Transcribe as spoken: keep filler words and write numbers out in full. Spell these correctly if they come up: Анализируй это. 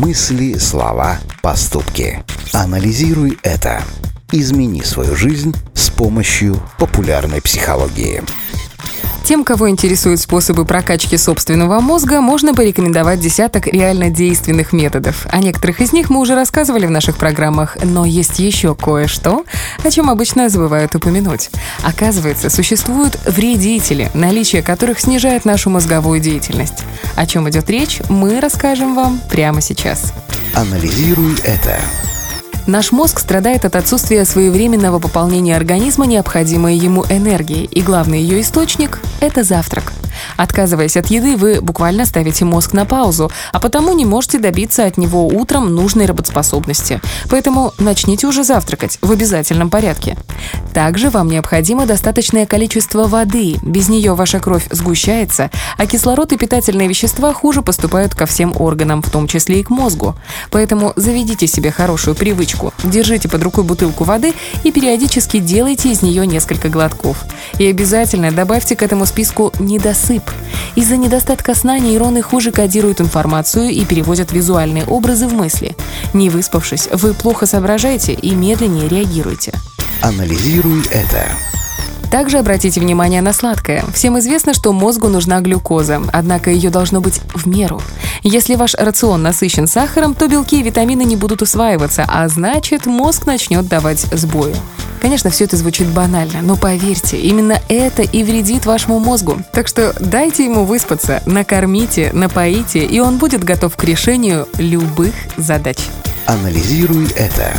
мысли, слова, поступки. Анализируй это. Измени свою жизнь с помощью популярной психологии. Тем, кого интересуют способы прокачки собственного мозга, можно порекомендовать десяток реально действенных методов. О некоторых из них мы уже рассказывали в наших программах, но есть еще кое-что, о чем обычно забывают упомянуть. Оказывается, существуют вредители, наличие которых снижает нашу мозговую деятельность. О чем идет речь, мы расскажем вам прямо сейчас. Анализируй это. Наш мозг страдает от отсутствия своевременного пополнения организма необходимой ему энергии, и главный ее источник – это завтрак. Отказываясь от еды, вы буквально ставите мозг на паузу, а потому не можете добиться от него утром нужной работоспособности. Поэтому начните уже завтракать в обязательном порядке. Также вам необходимо достаточное количество воды. Без нее ваша кровь сгущается, а кислород и питательные вещества хуже поступают ко всем органам, в том числе и к мозгу. Поэтому заведите себе хорошую привычку. Держите под рукой бутылку воды и периодически делайте из нее несколько глотков. И обязательно добавьте к этому списку недосып. Из-за недостатка сна нейроны хуже кодируют информацию и переводят визуальные образы в мысли. Не выспавшись, вы плохо соображаете и медленнее реагируете. Анализируй это. Также обратите внимание на сладкое. Всем известно, что мозгу нужна глюкоза, однако ее должно быть в меру. Если ваш рацион насыщен сахаром, то белки и витамины не будут усваиваться, а значит, мозг начнет давать сбои. Конечно, все это звучит банально, но поверьте, именно это и вредит вашему мозгу. Так что дайте ему выспаться, накормите, напоите, и он будет готов к решению любых задач. Анализируй это.